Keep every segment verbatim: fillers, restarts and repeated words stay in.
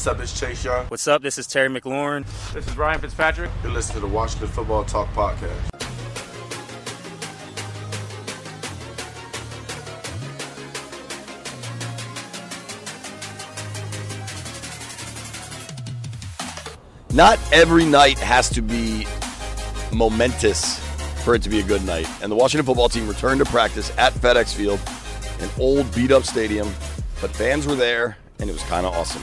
What's up, this is Chase Young. What's up, this is Terry McLaurin. This is Ryan Fitzpatrick. You're listening to the Washington Football Talk Podcast. Not every night has to be momentous for it to be a good night. And the Washington football team returned to practice at FedEx Field, an old beat-up stadium, but fans were there, and it was kind of awesome.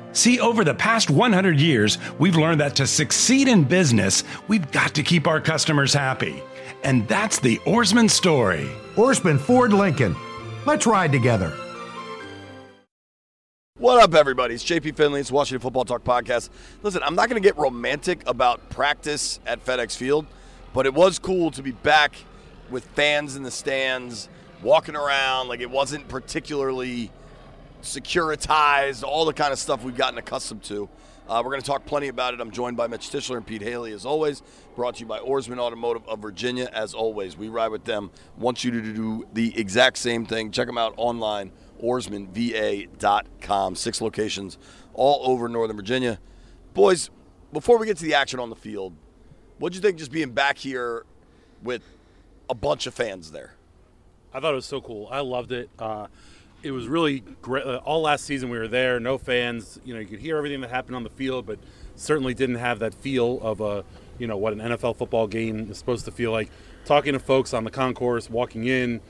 See, over the past one hundred years, we've learned that to succeed in business, we've got to keep our customers happy. And that's the Ourisman story. Ourisman Ford Lincoln. Let's ride together. What up, everybody? It's J P Finley. It's Washington Football Talk Podcast. Listen, I'm not going to get romantic about practice at FedEx Field, but it was cool to be back with fans in the stands, walking around. Like, it wasn't particularly securitized, all the kind of stuff we've gotten accustomed to. Uh, we're going to talk plenty about it. I'm joined by Mitch Tischler and Pete Haley, as always. Brought to you by Ourisman Automotive of Virginia, as always. We ride with them. Want you to do the exact same thing. Check them out online. Ourisman V A dot com. Six locations all over Northern Virginia. Boys, before we get to the action on the field, what'd you think just being back here with a bunch of fans there? I thought it was so cool. I loved it. Uh, it was really great. All last season we were there, no fans. You know, you could hear everything that happened on the field, but certainly didn't have that feel of a, you know, what an N F L football game is supposed to feel like. Talking to folks on the concourse, walking in.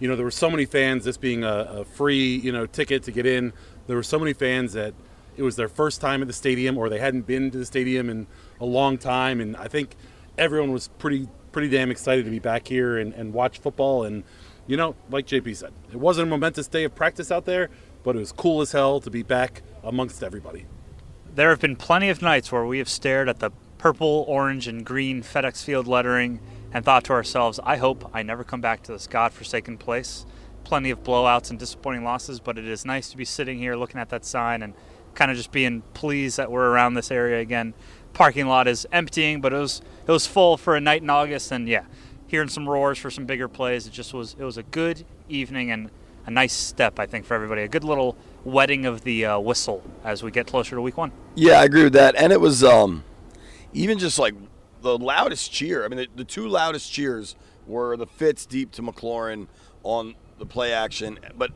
You know, there were so many fans, this being a, a free, you know, ticket to get in. There were so many fans that it was their first time at the stadium, or they hadn't been to the stadium in a long time. And I think everyone was pretty pretty damn excited to be back here and, and watch football. And, you know, like J P said, it wasn't a momentous day of practice out there, but it was cool as hell to be back amongst everybody. There have been plenty of nights where we have stared at the purple, orange, and green FedEx Field lettering and thought to ourselves, I hope I never come back to this godforsaken place. Plenty of blowouts and disappointing losses, but it is nice to be sitting here looking at that sign and kind of just being pleased that we're around this area again. Parking lot is emptying, but it was it was full for a night in August, and yeah, hearing some roars for some bigger plays. It just was it was a good evening and a nice step, I think, for everybody. A good little wetting of the uh, whistle as we get closer to week one. Yeah, I agree with that, and it was um, even just like the loudest cheer, I mean, the, the two loudest cheers were the Fitz deep to McLaurin on the play action. But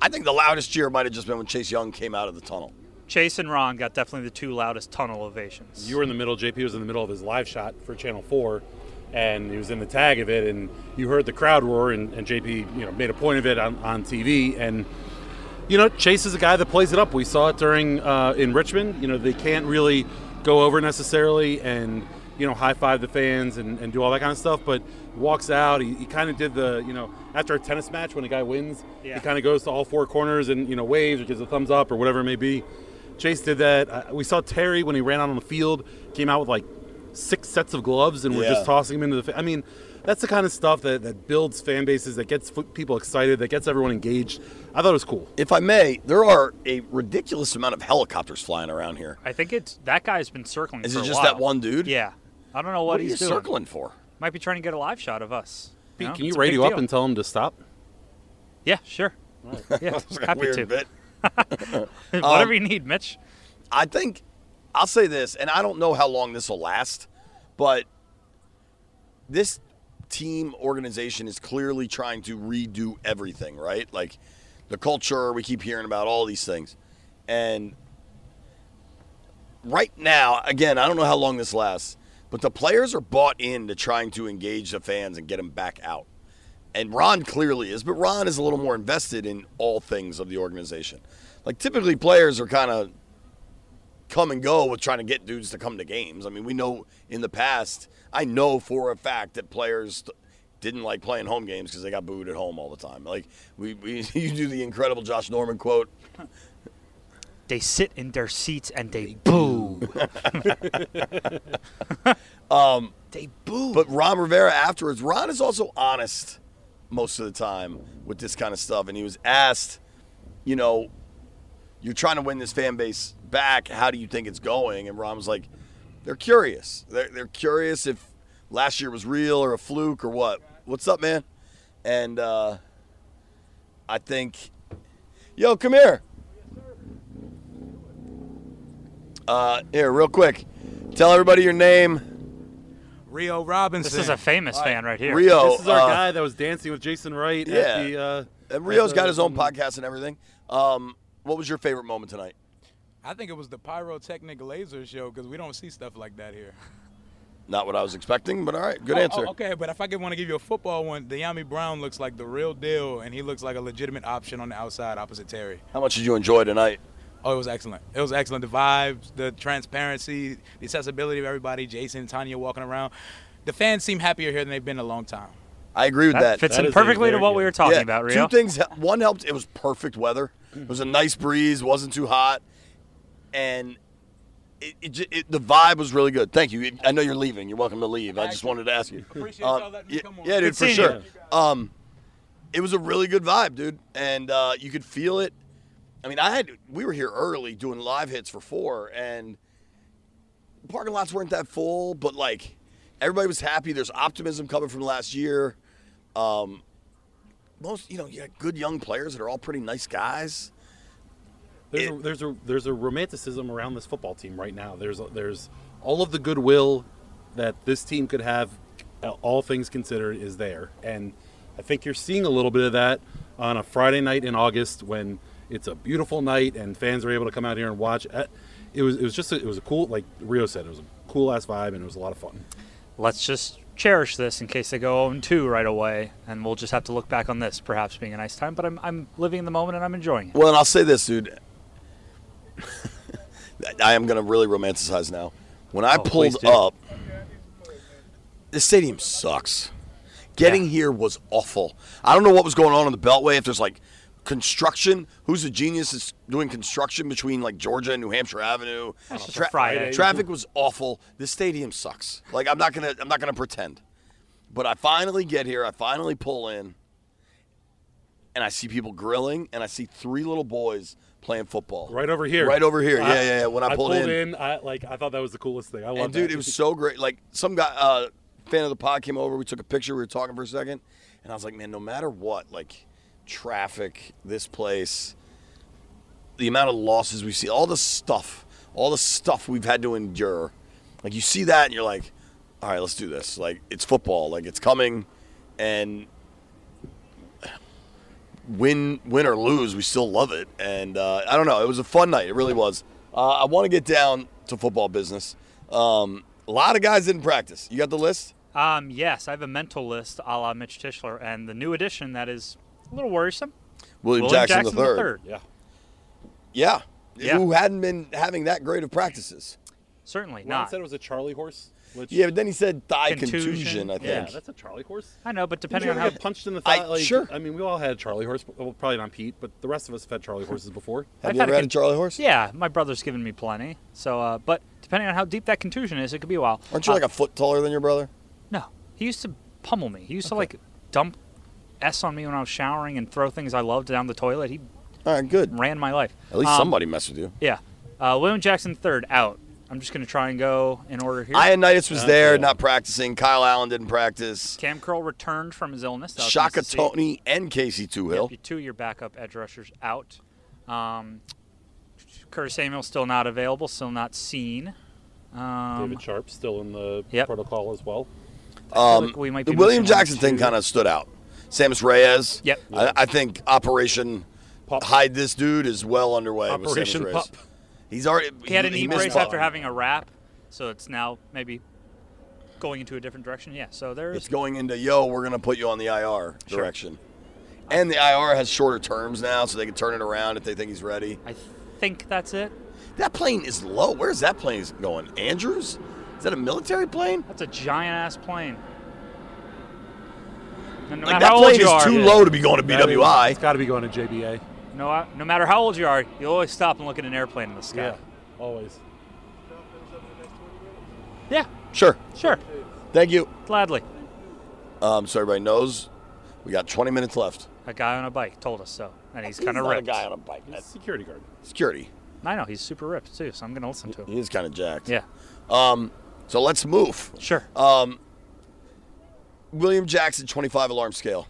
I think the loudest cheer might have just been when Chase Young came out of the tunnel. Chase and Ron got definitely the two loudest tunnel ovations. You were in the middle. J P was in the middle of his live shot for Channel four, and he was in the tag of it, and you heard the crowd roar, and, and J P, you know, made a point of it on, on T V. And, you know, Chase is a guy that plays it up. We saw it during uh, in Richmond. You know, they can't really go over necessarily and – you know, high-five the fans and, and do all that kind of stuff, but walks out. He, he kind of did the, you know, after a tennis match when a guy wins, yeah. He kind of goes to all four corners and, you know, waves or gives a thumbs up or whatever it may be. Chase did that. Uh, we saw Terry when he ran out on the field, came out with, like, six sets of gloves and yeah. We're just tossing him into the fa- – I mean, that's the kind of stuff that, that builds fan bases, that gets people excited, that gets everyone engaged. I thought it was cool. If I may, there are a ridiculous amount of helicopters flying around here. I think it's – that guy's been circling Is for a while. Is it just that one dude? Yeah. I don't know what, what he's doing. What are you circling for? Might be trying to get a live shot of us. Pete, you know? Can you radio up and tell him to stop? Yeah, sure. Right. Yeah, happy to. Bit. Whatever um, you need, Mitch. I think I'll say this, and I don't know how long this will last, but this team organization is clearly trying to redo everything, right? Like the culture, we keep hearing about all these things. And right now, again, I don't know how long this lasts, but the players are bought into trying to engage the fans and get them back out. And Ron clearly is, but Ron is a little more invested in all things of the organization. Like, typically players are kind of come and go with trying to get dudes to come to games. I mean, we know in the past, I know for a fact that players didn't like playing home games because they got booed at home all the time. Like, we, we you do the incredible Josh Norman quote. They sit in their seats and they, they boo. um, they boo. But Ron Rivera afterwards, Ron is also honest most of the time with this kind of stuff. And he was asked, you know, you're trying to win this fan base back. How do you think it's going? And Ron was like, they're curious. They're, they're curious if last year was real or a fluke or what. What's up, man? And uh, I think, yo, come here. Uh, here, real quick. Tell everybody your name. Rio Robinson. This is a famous uh, fan right here. Rio. This is our uh, guy that was dancing with Jason Wright. Yeah. At the, uh, and Rio's at the, got his own um, podcast and everything. Um, what was your favorite moment tonight? I think it was the pyrotechnic laser show because we don't see stuff like that here. Not what I was expecting, but all right, good oh, answer. Oh, okay, but if I could want to give you a football one, Dyami Brown looks like the real deal, and he looks like a legitimate option on the outside opposite Terry. How much did you enjoy tonight? Oh, it was excellent. It was excellent. The vibes, the transparency, the accessibility of everybody, Jason, Tanya walking around. The fans seem happier here than they've been in a long time. I agree with that. That fits that in perfectly to what good. we were talking yeah, about, Rio. Two things. One helped. It was perfect weather. It was a nice breeze. Wasn't too hot. And it, it, it, the vibe was really good. Thank you. I know you're leaving. You're welcome to leave. I just wanted to ask you. Appreciate um, y'all letting me come on. Yeah, dude, for sure. Um, it was a really good vibe, dude. And uh, you could feel it. I mean, I had we were here early doing live hits for four, and parking lots weren't that full, but, like, everybody was happy. There's optimism coming from last year. Um, most, you know, you got good young players that are all pretty nice guys. There's, it, a, there's a there's a romanticism around this football team right now. There's a, there's all of the goodwill that this team could have, all things considered, is there. And I think you're seeing a little bit of that on a Friday night in August when – it's a beautiful night, and fans are able to come out here and watch. It was it was just a, it was a cool, like Rio said, it was a cool ass vibe, and it was a lot of fun. Let's just cherish this in case they go oh and two right away, and we'll just have to look back on this perhaps being a nice time. But I'm I'm living in the moment and I'm enjoying it. Well, and I'll say this, dude. I am gonna really romanticize now. When I oh, pulled up, the stadium sucks. Getting yeah. here was awful. I don't know what was going on in the Beltway. If there's like construction, who's a genius is doing construction between like Georgia and New Hampshire Avenue. That's just Tra- a Friday. Traffic was awful. The stadium sucks. Like I'm not gonna I'm not gonna pretend. But I finally get here, I finally pull in, and I see people grilling, and I see three little boys playing football. Right over here. Right over here. I, yeah, yeah, yeah. When I, I pulled, pulled in, in I like I thought that was the coolest thing. I love it. And dude, that. It was so great. Like some guy uh fan of the pod came over, we took a picture, we were talking for a second, and I was like, man, no matter what, like traffic, this place, the amount of losses we see, all the stuff, all the stuff we've had to endure. Like you see that and you're like, all right, let's do this. Like it's football, like it's coming, and win, win or lose, we still love it. And uh, I don't know, it was a fun night. It really was. Uh, I want to get down to football business. Um, a lot of guys didn't practice. You got the list? Um, yes, I have a mental list, a la Mitch Tischler, and the new addition that is a little worrisome. William, William Jackson, Jackson the third. Yeah. yeah. Yeah. Who hadn't been having that great of practices. Certainly Ron not. Said it was a Charlie horse. Which yeah, but then he said thigh contusion, contusion I think. Yeah, that's a Charlie horse. I know, but depending on how – punched in the thigh. I, like, sure. I mean, we all had a Charlie horse. Well, probably not Pete, but the rest of us have had Charlie horses before. have I've you had ever a con- had a Charlie horse? Yeah. My brother's given me plenty. So, uh, but depending on how deep that contusion is, it could be a while. Aren't you uh, like a foot taller than your brother? No. He used to pummel me. He used okay. to like dump – S on me when I was showering and throw things I loved down the toilet. He all right, good. ran my life. At least um, somebody messed with you. Yeah. Uh, William Jackson the third out. I'm just going to try and go in order here. Ioannidis was uh, there, not practicing. Kyle Allen didn't practice. Cam Curl returned from his illness. Shaka nice to Tony see. and Casey Tuhill. Yep, two of your backup edge rushers out. Um, Curtis Samuel still not available, still not seen. Um, David Sharp still in the yep. protocol as well. Um, like we might be the William Jackson thing kind of stood out. Samus Reyes. Yep. I, I think Operation Pop. Hide This Dude is well underway. Operation with Samus Pop. Reyes. He's already he, he had an he knee brace after having a wrap, so it's now maybe going into a different direction. Yeah. So there's it's going into yo, we're gonna put you on the I R direction, sure. and the I R has shorter terms now, so they can turn it around if they think he's ready. I think that's it. That plane is low. Where's that plane going? Andrews? Is that a military plane? That's a giant ass plane. No like that plane is are, too yeah. low to be going to B W I. It's got to be going to J B A. no, no matter how old you are, you'll always stop and look at an airplane in the sky. Yeah, always. Yeah. Sure. Sure. Thank you. Gladly. Um, so everybody knows we got twenty minutes left. A guy on a bike told us so, and he's, he's kind of ripped. Not a guy on a bike. He's a security guard. Security. I know. He's super ripped, too, so I'm going to listen to him. He is kind of jacked. Yeah. Um, so let's move. Sure. Um, William Jackson, twenty-five alarm scale.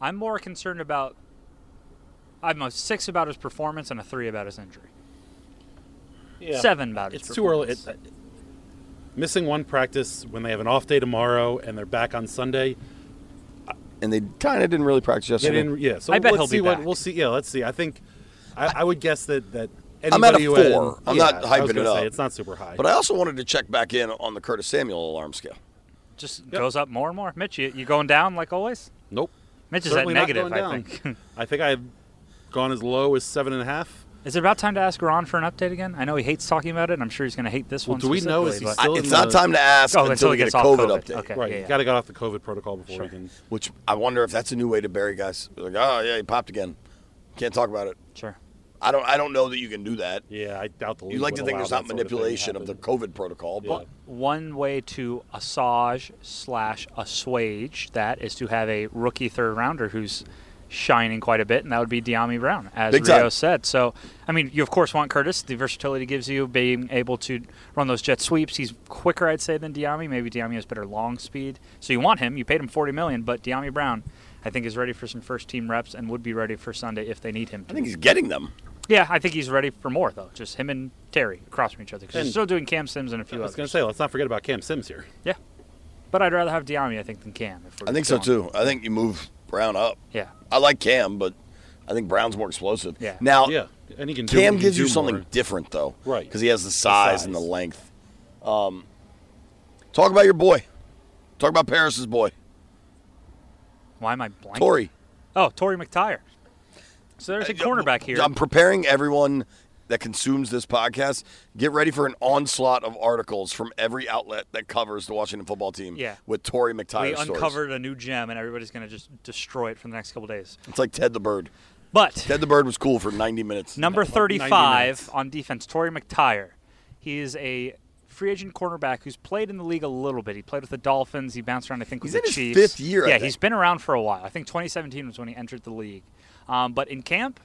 I'm more concerned about – I'm a six about his performance and a three about his injury. Yeah. Seven about it's his performance. It's too early. It, it, missing one practice when they have an off day tomorrow and they're back on Sunday – and they kind of didn't really practice yesterday. Didn't, yeah, so I bet let's he'll see be what, back. We'll see. Yeah, let's see. I think I, I would guess that that anybody I'm at a four. Had, I'm yeah, not hyping it up. Say, it's not super high. But I also wanted to check back in on the Curtis Samuel alarm scale. Just yep. goes up more and more. Mitch, you, you going down like always? Nope. Mitch is at negative. I think. I think I've gone as low as seven and a half. Is it about time to ask Ron for an update again? I know he hates talking about it, and I'm sure he's going to hate this well, one. Do we know? Is he still I, it's not time to ask oh, until we get a COVID, COVID update. Okay, right, yeah, yeah. You got to get off the COVID protocol before sure. we can. Which I wonder if that's a new way to bury guys. Like, oh yeah, he popped again. Can't talk about it. Sure. I don't. I don't know that you can do that. Yeah, I doubt the league. You like to think there's not manipulation of, of the COVID protocol, yeah. but one way to assuage slash assuage that is to have a rookie third rounder who's shining quite a bit, and that would be Dyami Brown, as Big Rio time. said. So, I mean, you of course want Curtis. The versatility gives you being able to run those jet sweeps. He's quicker, I'd say, than Dyami. Maybe Dyami has better long speed. So you want him. You paid him forty million dollars, but Dyami Brown, I think, is ready for some first-team reps and would be ready for Sunday if they need him to. I think he's getting them. Yeah, I think he's ready for more, though. Just him and Terry across from each other. Because they're still doing Cam Sims and a few others. I was going to say, let's not forget about Cam Sims here. Yeah. But I'd rather have Dyami, I think, than Cam. If we're I think so, too. I think you move Brown up. Yeah. I like Cam, but I think Brown's more explosive. Yeah. Now, yeah. And he can do, Cam he can gives do you something more. different, though. Right. Because he has the size, the size and the length. Um, talk about your boy. Talk about Paris's boy. Why am I blanking? Torry. Oh, Torry McTyer. So there's a cornerback here. I'm preparing everyone that consumes this podcast. Get ready for an onslaught of articles from every outlet that covers the Washington football team yeah. with Torry McTyer We stories. uncovered a new gem, and everybody's going to just destroy it for the next couple days. It's like Ted the Bird. But Ted the Bird was cool for ninety minutes. Number thirty-five minutes. On defense, Torry McTyer. He is a free agent cornerback who's played in the league a little bit. He played with the Dolphins. He bounced around, I think, with he's the Chiefs. He's in his fifth year. Yeah, he's been around for a while. I think twenty seventeen was when he entered the league. Um, but in camp,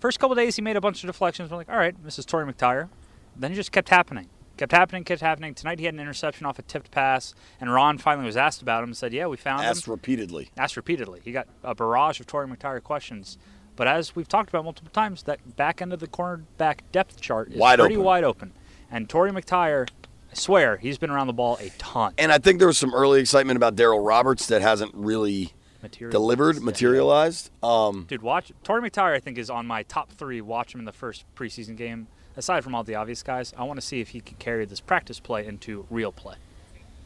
first couple of days he made a bunch of deflections. We're like, all right, this is Torry McTyer. Then it just kept happening. Kept happening, kept happening. Tonight he had an interception off a tipped pass, and Ron finally was asked about him and said, yeah, we found asked him. Asked repeatedly. Asked repeatedly. He got a barrage of Torry McTyer questions. But as we've talked about multiple times, that back end of the cornerback depth chart is wide pretty open. wide open. And Torry McTyer, I swear, he's been around the ball a ton. And I think there was some early excitement about Daryl Roberts that hasn't really Materialized. Delivered, materialized. Um, Dude, watch. Torry McTyer, I think, is on my top three. Watch him in the first preseason game. Aside from all the obvious guys, I want to see if he can carry this practice play into real play.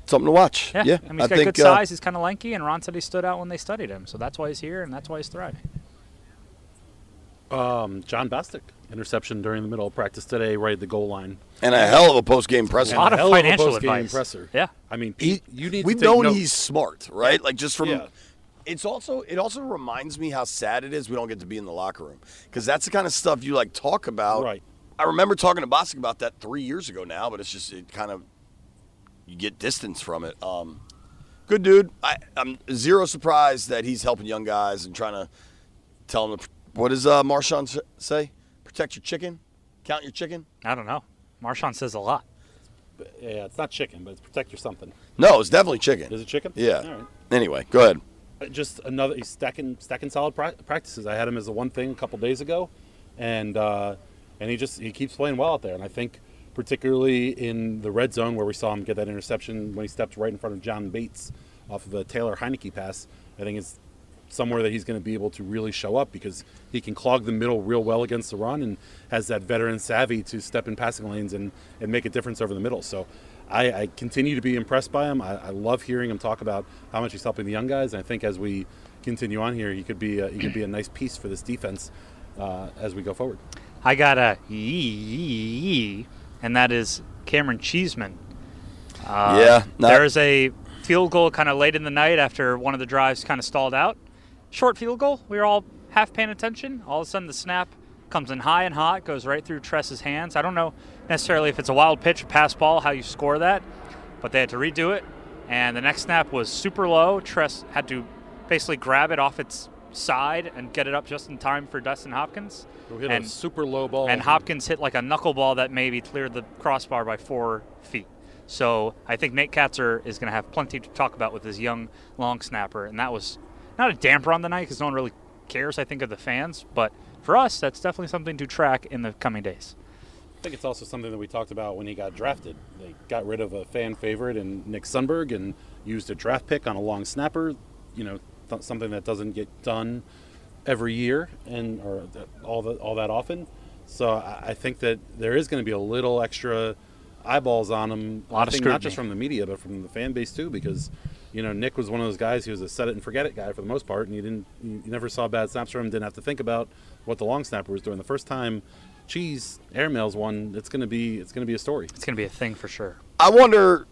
Something to watch. Yeah. yeah. I mean, he's I got think, good size. Uh, he's kind of lanky, and Ron said he stood out when they studied him. So that's why he's here, and that's why he's thriving. Um, John Bostic, interception during the middle of practice today, right at the goal line. And a hell of a post-game presser. A lot of a financial of advice. Presser. Yeah. I mean, he, you need we've to known notes. He's smart, right? Like, just from yeah. – It's also it also reminds me how sad it is we don't get to be in the locker room, because that's the kind of stuff you like talk about. Right. I remember talking to Bostic about that three years ago now, but it's just it kind of you get distance from it. Um, good dude. I, I'm zero surprised that he's helping young guys and trying to tell them. What does uh, Marshawn say? Protect your chicken, count your chicken. I don't know. Marshawn says a lot. But, yeah, it's not chicken, but it's protect your something. No, it's definitely chicken. Is it chicken? Yeah. All right. Anyway, go ahead. Just another he's stacking stacking solid practices. I had him as the one thing a couple days ago, and uh, and he just he keeps playing well out there. And I think particularly in the red zone where we saw him get that interception when he stepped right in front of John Bates off of a Taylor Heineke pass, I think it's somewhere that he's going to be able to really show up, because he can clog the middle real well against the run and has that veteran savvy to step in passing lanes and, and make a difference over the middle. So I, I continue to be impressed by him. I, I love hearing him talk about how much he's helping the young guys, and I think as we continue on here, he could be a, he could be a nice piece for this defense uh, as we go forward. I got a yee, and that is Cameron Cheeseman. Uh, yeah, not- there is a field goal kind of late in the night after one of the drives kind of stalled out. Short field goal. We were all half paying attention. All of a sudden the snap comes in high and hot, goes right through Tress's hands. I don't know necessarily if it's a wild pitch, a pass ball, how you score that, but they had to redo it. And the next snap was super low. Tress had to basically grab it off its side and get it up just in time for Dustin Hopkins. Who hit and, a super low ball. And Hopkins hit like a knuckleball that maybe cleared the crossbar by four feet. So I think Nate Katzer is going to have plenty to talk about with his young long snapper. And that was not a damper on the night because no one really cares, I think, of the fans. But for us, that's definitely something to track in the coming days. I think it's also something that we talked about when he got drafted. They got rid of a fan favorite in Nick Sundberg and used a draft pick on a long snapper, you know, th- something that doesn't get done every year and or th- all, the, all that often. So I, I think that there is going to be a little extra eyeballs on him. A lot I of think scrutiny. Not just from the media, but from the fan base, too, because, you know, Nick was one of those guys who was a set-it-and-forget-it guy for the most part, and you, didn't, you never saw bad snaps from him, didn't have to think about what the long snapper was doing. The first time Cheese airmails one, it's gonna be it's gonna be a story. It's gonna be a thing for sure. I wonder.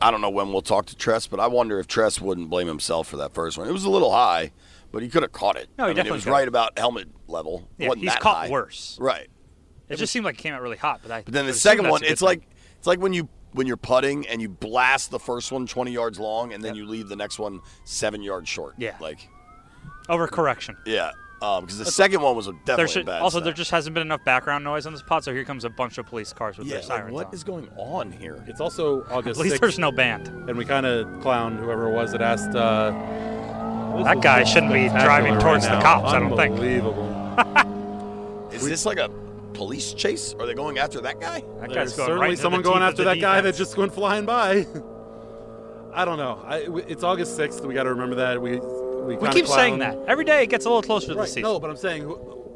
I don't know when we'll talk to Tress, but I wonder if Tress wouldn't blame himself for that first one. It was a little high, but he could have caught it. No, he I mean, definitely it was could've. Right about helmet level. Yeah, wasn't he's that caught high. Worse. Right. It, it was, just seemed like it came out really hot. But, I, but then the second one, it's thing. like it's like when you when you're putting and you blast the first one twenty yards long, and then yep. you leave the next one seven yards short. Yeah. Like overcorrection. Yeah. Because um, the second one was a definitely should, a bad Also, snap. There just hasn't been enough background noise on this pod, so here comes a bunch of police cars with yeah, their sirens like what on. is going on here? It's also August sixth. At least there's no band. And we kind of clown whoever it was that asked. Uh, that guy shouldn't be driving towards right the cops, I don't think. Unbelievable. Is this like a police chase? Are they going after that guy? That guy's there's going certainly right someone going after that defense. guy that just went flying by. I don't know. I, it's August sixth. We got to remember that. We... We, we keep saying that. Every day it gets a little closer right. to the season. No, but I'm saying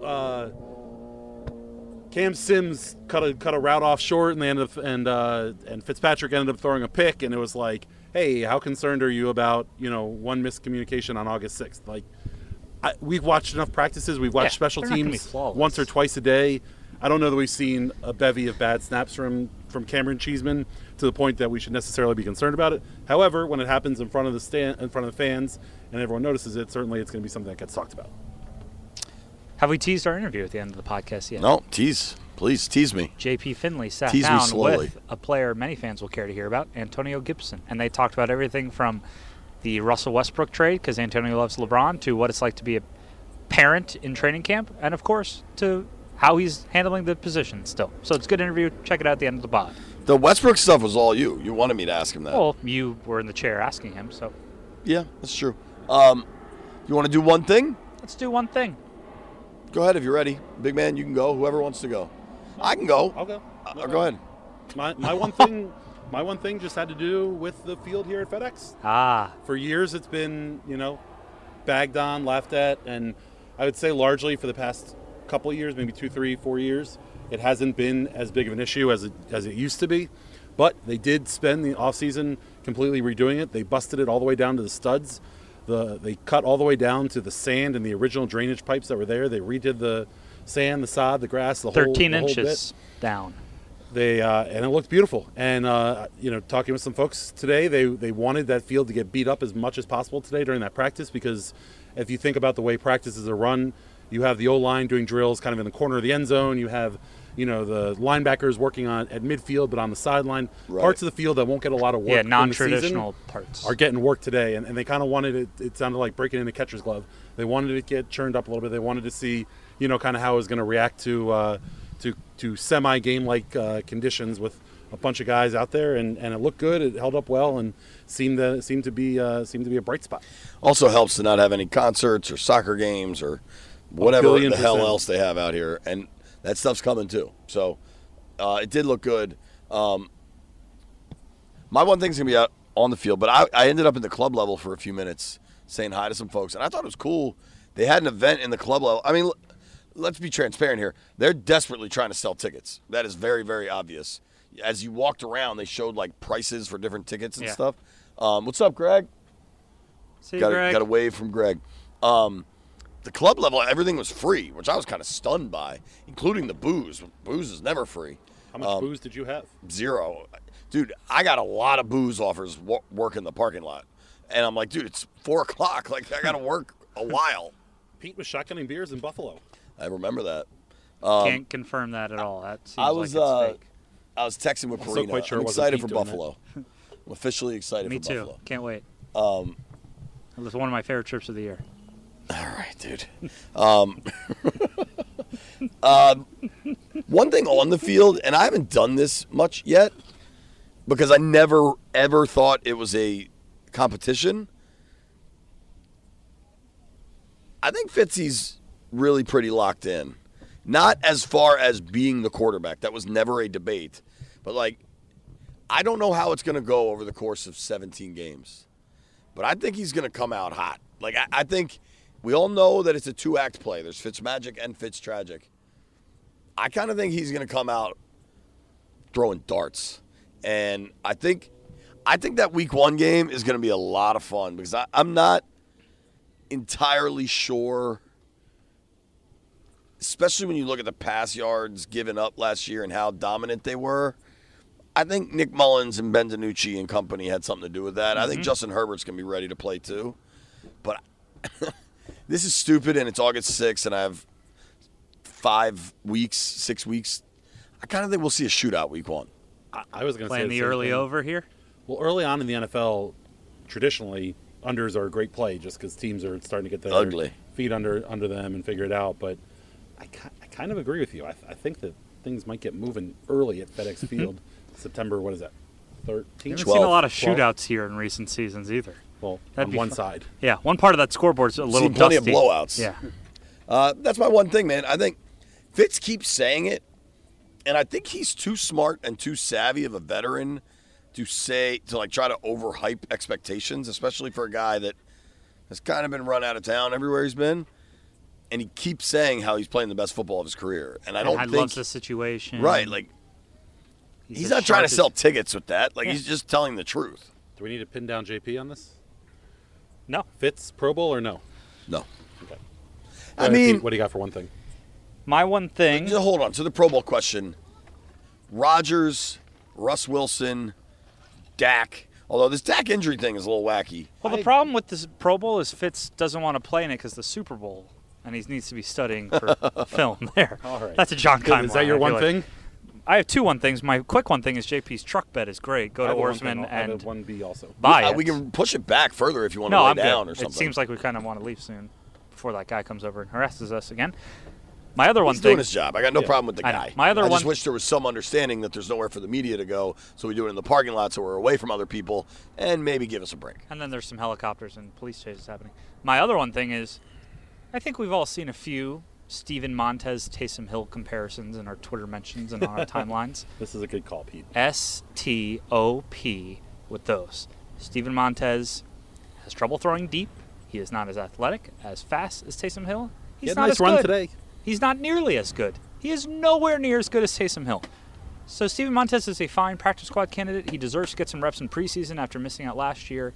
uh, Cam Sims cut a cut a route off short, and they ended up and uh, and Fitzpatrick ended up throwing a pick, and it was like, hey, how concerned are you about you know one miscommunication on August sixth? Like, I, we've watched enough practices, we've watched yeah, special teams once or twice a day. I don't know that we've seen a bevy of bad snaps from from Cameron Cheeseman to the point that we should necessarily be concerned about it. However, when it happens in front of the stand, in front of the fans, and everyone notices it, certainly it's going to be something that gets talked about. Have we teased our interview at the end of the podcast yet? No, tease. Please tease me. J P Finley sat tease down with a player many fans will care to hear about, Antonio Gibson. And they talked about everything from the Russell Westbrook trade, because Antonio loves LeBron, to what it's like to be a parent in training camp, and, of course, to how he's handling the position still. So it's a good interview. Check it out at the end of the pod. The Westbrook stuff was all you. You wanted me to ask him that. Well, you were in the chair asking him, so. Yeah, that's true. Um, you want to do one thing? Let's do one thing. Go ahead if you're ready. Big man, you can go. Whoever wants to go. I can go. I'll go. I'll uh, go ahead. My, my one thing my one thing just had to do with the field here at FedEx. Ah. For years it's been, you know, bagged on, laughed at, and I would say largely for the past couple of years, maybe two, three, four years, it hasn't been as big of an issue as it, as it used to be. But they did spend the offseason completely redoing it. They busted it all the way down to the studs. The, they cut all the way down to the sand and the original drainage pipes that were there. They redid the sand, the sod, the grass, the whole bit. thirteen inches down. They uh, and it looked beautiful. And uh, you know, talking with some folks today, they they wanted that field to get beat up as much as possible today during that practice, because if you think about the way practices are run, you have the O-line doing drills kind of in the corner of the end zone. You have you know the linebackers working on at midfield, but on the sideline, right. Parts of the field that won't get a lot of work. Yeah, non-traditional in the parts are getting work today, and, and they kind of wanted it. It sounded like breaking in the catcher's glove. They wanted it to get churned up a little bit. They wanted to see you know kind of how it was going to react to uh, to to semi-game like uh, conditions with a bunch of guys out there, and, and it looked good. It held up well, and seemed to seemed to be uh, seemed to be a bright spot. Also helps to not have any concerts or soccer games or whatever the hell else they have out here, and that stuff's coming too. So uh, it did look good. Um, my one thing's going to be out on the field, but I, I ended up in the club level for a few minutes saying hi to some folks, and I thought it was cool. They had an event in the club level. I mean, l- let's be transparent here. They're desperately trying to sell tickets. That is very, very obvious. As you walked around, they showed, like, prices for different tickets and yeah. stuff. Um, what's up, Greg? See you, got a, Greg. Got a wave from Greg. Um The club level, everything was free, which I was kind of stunned by, including the booze. Booze is never free. How much um, booze did you have? Zero. Dude, I got a lot of booze offers w- working the parking lot. And I'm like, dude, it's four o'clock. Like, I got to work a while. Pete was shotgunning beers in Buffalo. I remember that. Um, Can't confirm that at all. That seems I was, like it's uh, fake. I was texting with Perino. Quite sure I'm excited for Buffalo. I'm officially excited Me for Buffalo. Me too. Can't wait. Um, it was one of my favorite trips of the year. All right, dude. Um, uh, one thing on the field, and I haven't done this much yet because I never, ever thought it was a competition. I think Fitzy's really pretty locked in. Not as far as being the quarterback. That was never a debate. But, like, I don't know how it's going to go over the course of seventeen games. But I think he's going to come out hot. Like, I, I think we all know that it's a two-act play. There's Fitzmagic and Fitztragic. I kind of think he's going to come out throwing darts. And I think I think that week one game is going to be a lot of fun because I, I'm not entirely sure – especially when you look at the pass yards given up last year and how dominant they were. I think Nick Mullins and Benvenuti and company had something to do with that. Mm-hmm. I think Justin Herbert's going to be ready to play too. But this is stupid, and it's August sixth, and I have five weeks, six weeks. I kind of think we'll see a shootout week one. I, I was going to say playing the early thing. Over here? Well, early on in the N F L, traditionally, unders are a great play just because teams are starting to get their Ugly. feet under, under them and figure it out. But I kind of agree with you. I, th- I think that things might get moving early at FedEx Field. September, what is that, thirteenth? I haven't seen a lot of shootouts twelve here in recent seasons either. Well, That'd on be one fun. side. Yeah, one part of that scoreboard's a little dusty. Plenty of blowouts. Yeah, uh, that's my one thing, man. I think Fitz keeps saying it, and I think he's too smart and too savvy of a veteran to say to like try to overhype expectations, especially for a guy that has kind of been run out of town everywhere he's been. And he keeps saying how he's playing the best football of his career. And I don't and I think... I love the situation. Right, like, he's, he's not trying to sell tickets with that. Like, yeah. He's just telling the truth. Do we need to pin down J P on this? No. Fitz, Pro Bowl or no? No. Okay. I mean... What do you got for one thing? My one thing... Just hold on. To the Pro Bowl question, Rodgers, Russ Wilson, Dak... Although this Dak injury thing is a little wacky. Well, the I... problem with this Pro Bowl is Fitz doesn't want to play in it because the Super Bowl... And he needs to be studying for film there. All right. That's a John Kime. Is that your one like. thing? I have two one things. My quick one thing is J P's truck bet is great. Go to Ourisman and one B also. Buy we, it. Uh, we can push it back further if you want no, to lay I'm down good. or something. It seems like we kind of want to leave soon before that guy comes over and harasses us again. My other He's one thing. He's doing his job. I got no yeah. problem with the guy. My other I one, just wish there was some understanding that there's nowhere for the media to go, so we do it in the parking lot so we're away from other people and maybe give us a break. And then there's some helicopters and police chases happening. My other one thing is I think we've all seen a few Steven Montez, Taysom Hill comparisons in our Twitter mentions and on our timelines. This is a good call, Pete. S T O P with those. Steven Montez has trouble throwing deep. He is not as athletic, as fast as Taysom Hill. He's not nice as good. Run today. He's not nearly as good. He is nowhere near as good as Taysom Hill. So Steven Montez is a fine practice squad candidate. He deserves to get some reps in preseason after missing out last year.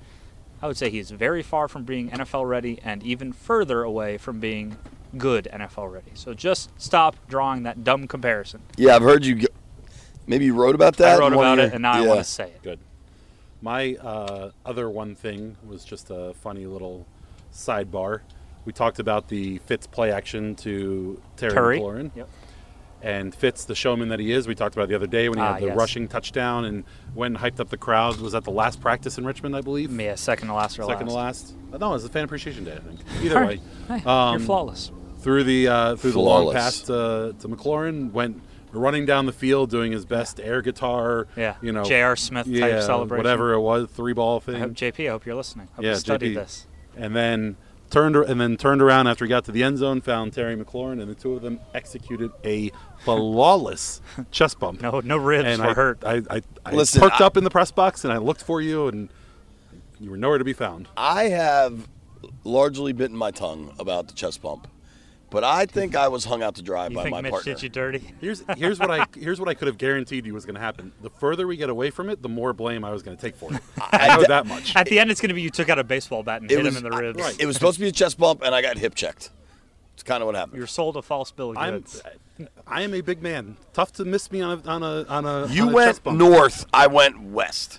I would say he's very far from being N F L ready and even further away from being good N F L ready. So just stop drawing that dumb comparison. Yeah, I've heard you g- maybe you wrote about that. I wrote about it, and now yeah. I want to say it. Good. My uh, other one thing was just a funny little sidebar. We talked about the Fitz play action to Terry, Terry. McLaurin. Yep. And Fitz, the showman that he is, we talked about the other day when he ah, had the yes. rushing touchdown and went and hyped up the crowd. Was that the last practice in Richmond, I believe? Yeah, second to last or second last. Second to last. No, it was the Fan Appreciation Day, I think. Either way. Hey, um, you're flawless. Through the uh, through flawless. the long pass to, to McLaurin, went running down the field doing his best yeah. air guitar. Yeah, you know, J R. Smith type yeah, celebration. Whatever it was, three-ball thing. I hope, J P, I hope you're listening. I hope yeah, you studied J P. this. And then... Turned and then turned around after he got to the end zone, found Terry McLaurin, and the two of them executed a flawless chest bump. No, no ribs and were I, hurt. I, I, I Listen, perked I, up in the press box, and I looked for you, and you were nowhere to be found. I have largely bitten my tongue about the chest bump, but I think I was hung out to dry you by think my Mitch partner. Did you dirty? Here's here's what I here's what I could have guaranteed you was going to happen. The further we get away from it, the more blame I was going to take for it. I, I know that much. At the end, it's going to be you took out a baseball bat and it hit was, him in the ribs. I, right. It was supposed to be a chest bump, and I got hip checked. It's kind of what happened. You're sold a false bill of goods. I'm, I am a big man. Tough to miss me on a on a on a. You on a went chest bump. north. I went west.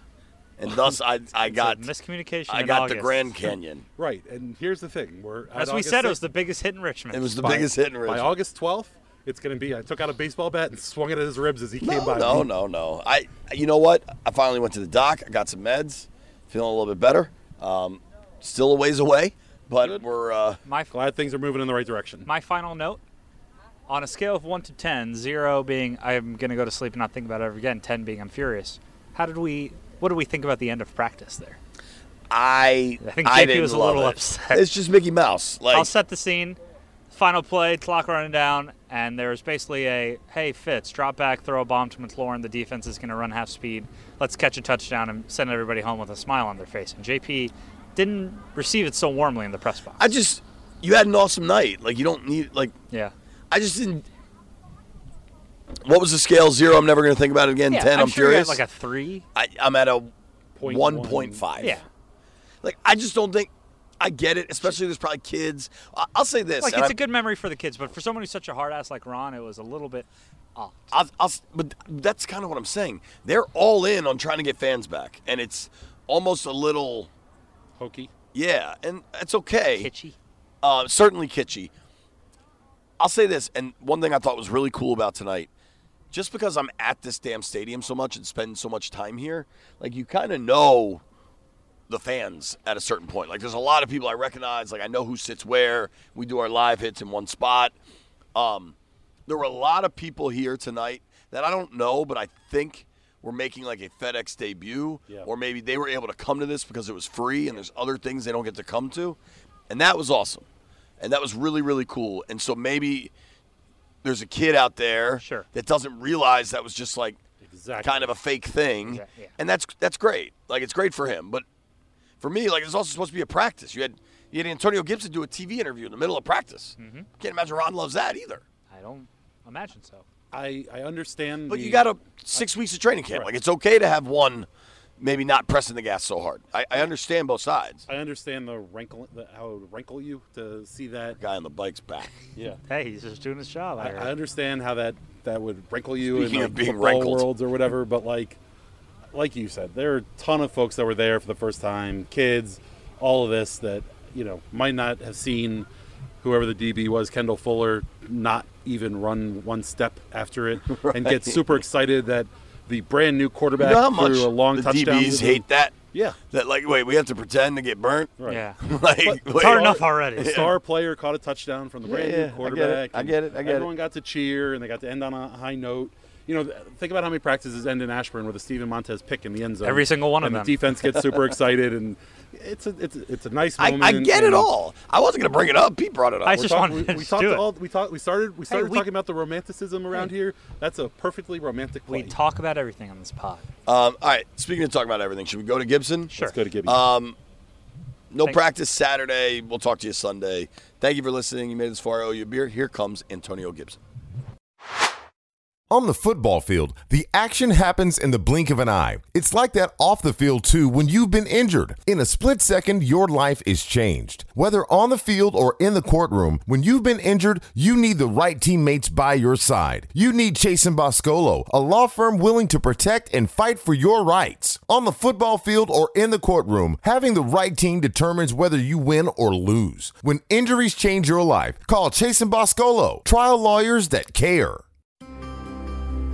and thus I I got miscommunication. I got the Grand Canyon. Right, and here's the thing: we're as we said, it was the biggest hit in Richmond. It was the biggest hit in Richmond. By August twelfth, it's going to be. I took out a baseball bat and swung it at his ribs as he came by. No, no, no. I, you know what? I finally went to the doc. I got some meds, feeling a little bit better. Um, still a ways away, but we're uh, my, glad things are moving in the right direction. My final note. On a scale of one to ten, zero being I'm going to go to sleep and not think about it ever again, ten being I'm furious, how did we, what did we think about the end of practice there? I I think J P was a little it. upset. It's just Mickey Mouse. Like, I'll set the scene, final play, clock running down, and there's basically a, hey, Fitz, drop back, throw a bomb to McLaurin, the defense is going to run half speed, let's catch a touchdown and send everybody home with a smile on their face. And J P didn't receive it so warmly in the press box. I just, you had an awesome night. Like, you don't need, like. Yeah. I just didn't. What was the scale? Zero. I'm never going to think about it again. Yeah, ten. I'm, I'm sure furious. You're at like a three. I, I'm at a one point five. Yeah. Like I just don't think I get it. Especially there's probably kids. I'll say this. Like it's I'm, a good memory for the kids, but for someone who's such a hard ass like Ron, it was a little bit off. I'll, I'll, but that's kind of what I'm saying. They're all in on trying to get fans back, and it's almost a little hokey. Yeah, and it's okay. Kitschy. Uh, certainly kitschy. I'll say this, and one thing I thought was really cool about tonight, just because I'm at this damn stadium so much and spend so much time here, like you kind of know the fans at a certain point. Like there's a lot of people I recognize. Like I know who sits where. We do our live hits in one spot. Um, there were a lot of people here tonight that I don't know, but I think were making like a FedEx debut, yeah. Or maybe they were able to come to this because it was free and there's other things they don't get to come to. And that was awesome. And that was really, really cool. And so maybe there's a kid out there sure. that doesn't realize that was just like exactly. kind of a fake thing. Exactly. Yeah. And that's that's great. Like, it's great for him. But for me, like, it's also supposed to be a practice. You had you had Antonio Gibson do a T V interview in the middle of practice. Mm-hmm. Can't imagine Ron loves that either. I don't imagine so. I, I understand. But the, you got a six I, weeks of training camp. Right. Like, it's okay to have one maybe not pressing the gas so hard. I, I understand both sides. I understand the wrinkle, the, how it would wrinkle you to see that. The guy on the bike's back. Yeah. Hey, he's just doing his job. I, I understand how that, that would wrinkle you Speaking in like, being football wrinkled. worlds or whatever, but like like you said, there are a ton of folks that were there for the first time, kids, all of this that, you know, might not have seen whoever the D B was, Kendall Fuller, not even run one step after it right. and get super excited that the brand new quarterback threw a long the touchdown. The D Bs hate that. Yeah. That like, wait, we have to pretend to get burnt. Right. Yeah. like, wait, it's hard enough already. A star yeah. player caught a touchdown from the brand yeah, yeah. new quarterback. I get it. I get it. I get everyone it. got to cheer, and they got to end on a high note. You know, think about how many practices end in Ashburn with a Steven Montez pick in the end zone. Every single one of them. And the defense gets super excited, and it's a it's a, it's a nice moment. I, I get and, it all. I wasn't going to bring it up. Pete brought it up. I We're just talking, wanted we, we to talked do all, it. We talked. We started. We started hey, we, talking about the romanticism around here. That's a perfectly romantic play. We talk about everything on this pod. Um, all right. Speaking of talking about everything, should we go to Gibson? Sure. Let's go to Gibson. Um, no Thanks. practice Saturday. We'll talk to you Sunday. Thank you for listening. You made it this far. Owe you a beer. Here comes Antonio Gibson. On the football field, the action happens in the blink of an eye. It's like that off the field, too, when you've been injured. In a split second, your life is changed. Whether on the field or in the courtroom, when you've been injured, you need the right teammates by your side. You need Chase and Boscolo, a law firm willing to protect and fight for your rights. On the football field or in the courtroom, having the right team determines whether you win or lose. When injuries change your life, call Chase and Boscolo, trial lawyers that care.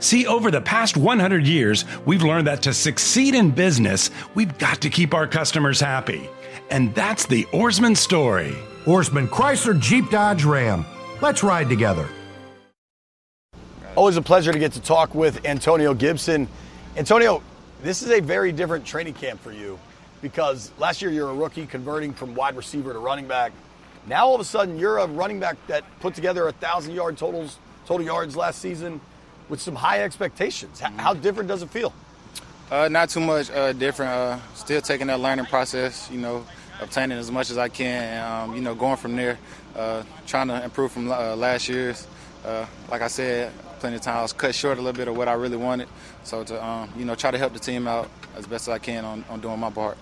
See, over the past one hundred years, we've learned that to succeed in business, we've got to keep our customers happy. And that's the Ourisman story. Ourisman Chrysler Jeep Dodge Ram. Let's ride together. Always a pleasure to get to talk with Antonio Gibson. Antonio, this is a very different training camp for you because last year you're a rookie converting from wide receiver to running back. Now all of a sudden you're a running back that put together a thousand yard totals, total yards last season, with some high expectations. How different does it feel? Uh, not too much uh, different. Uh, still taking that learning process, you know, obtaining as much as I can, and, um, you know, going from there, uh, trying to improve from uh, last year's. Uh, like I said, plenty of times I was cut short a little bit of what I really wanted. So to, um, you know, try to help the team out as best as I can on, on doing my part.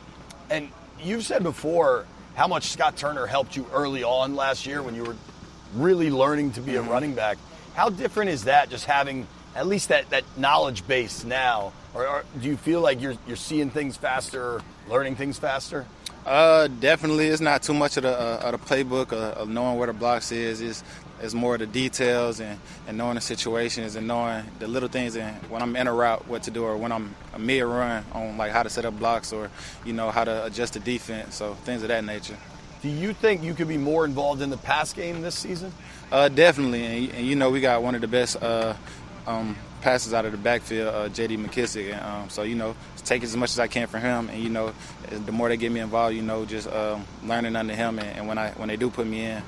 And you've said before how much Scott Turner helped you early on last year when you were really learning to be mm-hmm. a running back. How different is that, just having at least that, that knowledge base now? Or, or do you feel like you're you're seeing things faster, learning things faster? Uh, definitely. It's not too much of the, uh, of the playbook uh, of knowing where the blocks is. It's, it's more of the details and, and knowing the situations and knowing the little things, and when I'm in a route what to do, or when I'm a mid-run on like how to set up blocks, or, you know, how to adjust the defense, so things of that nature. Do you think you could be more involved in the pass game this season? Uh, definitely. And, and, you know, we got one of the best uh, um, passes out of the backfield, uh, J D McKissick. And, um, so, you know, take as much as I can from him. And, you know, the more they get me involved, you know, just um, learning under him. And, and when I when they do put me in,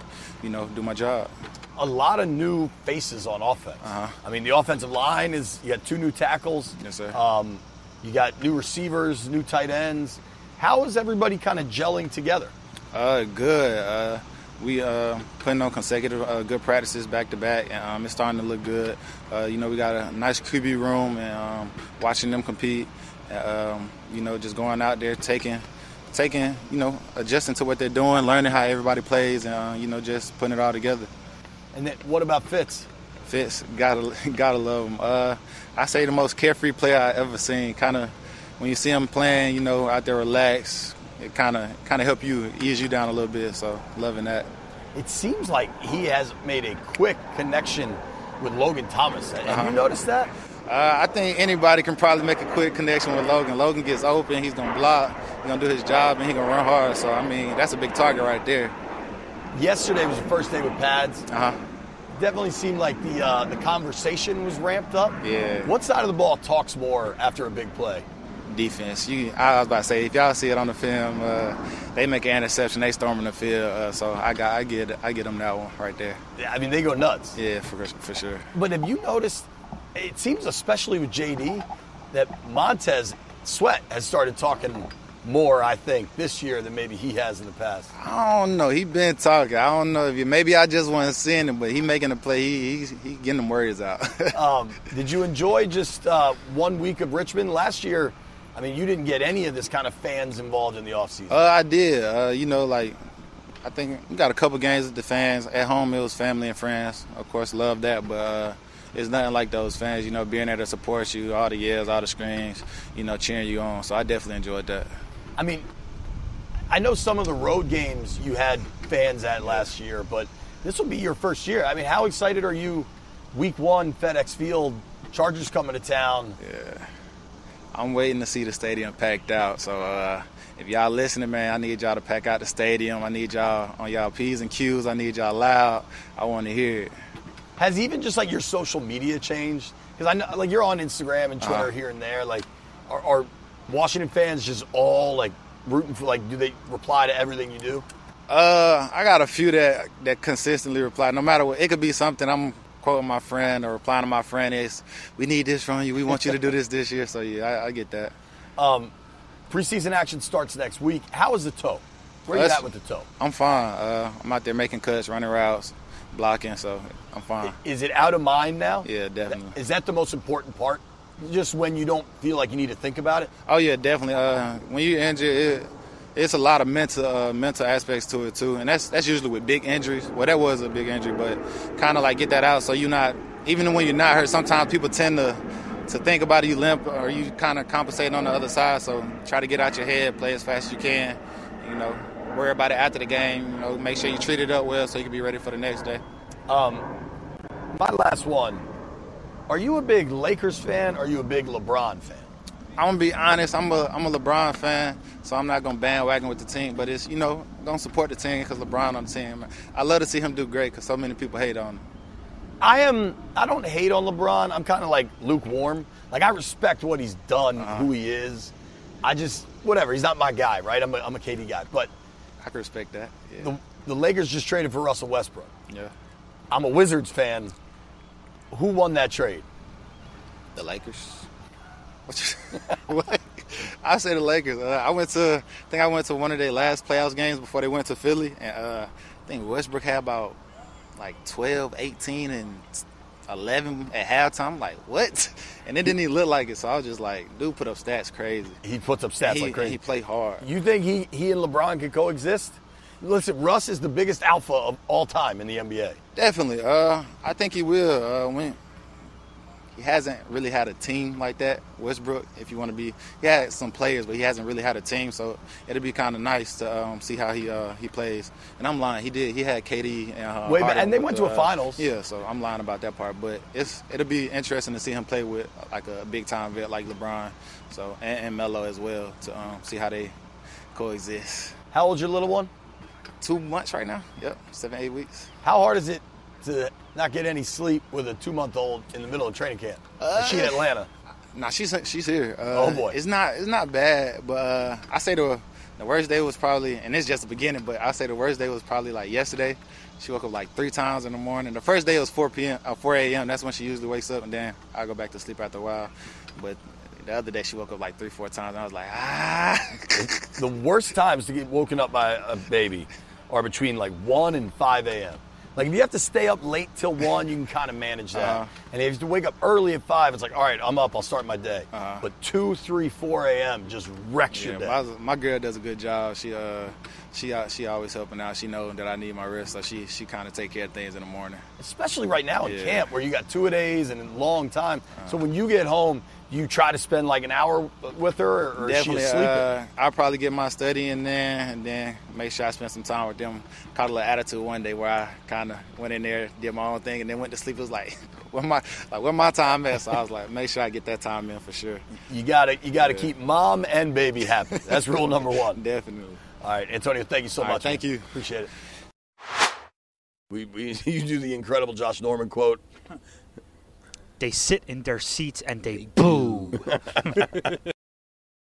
you know, do my job. A lot of new faces on offense. Uh-huh. I mean, the offensive line is, you got two new tackles. Yes, sir. Um, you got new receivers, new tight ends. How is everybody kind of gelling together? Uh, good. Uh, we uh putting on consecutive uh, good practices back to back, and um, it's starting to look good. Uh, you know, we got a nice Q B room, and um, watching them compete. Um, you know, just going out there, taking, taking, you know, adjusting to what they're doing, learning how everybody plays, and uh, you know, just putting it all together. And then, what about Fitz? Fitz, gotta gotta love him. Uh, I say the most carefree player I ever seen. Kind of, when you see him playing, you know, out there relaxed. It kind of kind of help you, ease you down a little bit, so loving that. It seems like he has made a quick connection with Logan Thomas. Have uh-huh. you noticed that? Uh, I think anybody can probably make a quick connection with Logan. Logan gets open, he's going to block, he's going to do his job, and he's going to run hard. So, I mean, that's a big target right there. Yesterday was the first day with pads. Uh-huh. Definitely seemed like the uh, the conversation was ramped up. Yeah. What side of the ball talks more after a big play? Defense. You, I was about to say, if y'all see it on the film, uh, they make an interception, they storming the field. Uh, so I got, I get, I get them that one right there. Yeah, I mean, they go nuts. Yeah, for for sure. But have you noticed? It seems, especially with J D, that Montez Sweat has started talking more, I think, this year than maybe he has in the past. I don't know. He been talking. I don't know if you. Maybe I just wasn't seeing him, but he making a play. He he, he getting them words out. um, did you enjoy just uh, one week of Richmond last year? I mean, you didn't get any of this kind of fans involved in the offseason. Uh, I did. Uh, you know, like, I think we got a couple games with the fans. At home, it was family and friends. Of course, love that. But uh, it's nothing like those fans, you know, being there to support you, all the yells, all the screams, you know, cheering you on. So I definitely enjoyed that. I mean, I know some of the road games you had fans at last year, but this will be your first year. I mean, how excited are you? Week one, FedEx Field, Chargers coming to town. Yeah. I'm waiting to see the stadium packed out. So uh, if y'all listening, man, I need y'all to pack out the stadium. I need y'all on y'all P's and Q's. I need y'all loud. I want to hear it. Has even just, like, your social media changed? Because I know, like, you're on Instagram and Twitter uh-huh. here and there. Like, are, are Washington fans just all, like, rooting for, like, do they reply to everything you do? Uh, I got a few that, that consistently reply. No matter what, it could be something I'm quoting my friend or replying to my friend is, we need this from you, we want you to do this this year. So, yeah, I, I get that. Um, preseason action starts next week. How is the toe? Where That's, you at with the toe? I'm fine. Uh, I'm out there making cuts, running routes, blocking, so I'm fine. Is it out of mind now? Yeah, definitely. Is that the most important part? Just when you don't feel like you need to think about it? Oh, yeah, definitely. Uh, when you're injured, it, it's a lot of mental uh, mental aspects to it, too. And that's that's usually with big injuries. Well, that was a big injury, but kind of like get that out so you're not – even when you're not hurt, sometimes people tend to to think about it. You limp or you kind of compensating on the other side. So try to get out your head, play as fast as you can, you know, worry about it after the game. You know, make sure you treat it up well so you can be ready for the next day. Um, my last one. Are you a big Lakers fan or are you a big LeBron fan? I'm gonna be honest. I'm a I'm a LeBron fan, so I'm not gonna bandwagon with the team. But it's, you know, gonna support the team because LeBron on the team. I love to see him do great because so many people hate on him. I am. I don't hate on LeBron. I'm kind of like lukewarm. Like, I respect what he's done, uh-huh. who he is. I just whatever. He's not my guy, right? I'm a I'm a K D guy, but I can respect that. Yeah. The, the Lakers just traded for Russell Westbrook. Yeah. I'm a Wizards fan. Who won that trade? The Lakers. What? I say the Lakers. Uh, I went to, I think I went to one of their last playoffs games before they went to Philly, and uh, I think Westbrook had about like twelve, eighteen, and eleven at halftime. I'm like, what? And it didn't even look like it. So I was just like, dude, put up stats crazy. He puts up stats he, like crazy. He played hard. You think he he and LeBron could coexist? Listen, Russ is the biggest alpha of all time in the N B A. Definitely. Uh, I think he will. Uh, when he hasn't really had a team like that, Westbrook, if you want to be. He had some players, but he hasn't really had a team, so it'll be kind of nice to um, see how he uh, he plays. And I'm lying. He did. He had K D and uh, Wait, Harden, and they went to uh, a finals. Yeah, so I'm lying about that part. But it's it'll be interesting to see him play with like a big-time vet like LeBron so and, and Melo as well to um, see how they coexist. How old's your little one? Two months right now. Yep, seven, eight weeks. How hard is it to not get any sleep with a two-month-old in the middle of training camp? Uh, is she in Atlanta? Nah, she's she's here. Uh, oh boy, it's not it's not bad, but uh, I say the the worst day was probably, and it's just the beginning, but I say the worst day was probably like yesterday. She woke up like three times in the morning. The first day was four p.m. Uh, four a.m. That's when she usually wakes up, and then I go back to sleep after a while. But the other day, she woke up like three, four times, and I was like, ah. The worst times to get woken up by a baby are between like one and five a.m. Like, if you have to stay up late till one, you can kind of manage that. Uh-huh. And if you have to wake up early at five, it's like, all right, I'm up, I'll start my day. Uh-huh. But two, three, four a.m. just wrecks yeah, your day. My, my girl does a good job. She uh, she she always helping out. She knows that I need my rest, so she she kind of take care of things in the morning. Especially right now in yeah. camp where you got two-a-days and a long time. Uh-huh. So when you get home, you try to spend like an hour with her, or Definitely, is she asleep? Uh, I'll probably get my study in there and then make sure I spend some time with them. Caught a little attitude one day where I kind of went in there, did my own thing, and then went to sleep. It was like, where my like where my time at? So I was like, make sure I get that time in for sure. You gotta you gotta yeah. keep mom and baby happy. That's rule number one. Definitely. All right, Antonio, thank you so All much. Right, thank man. you, appreciate it. We, we you do the incredible Josh Norman quote. They sit in their seats and they boo.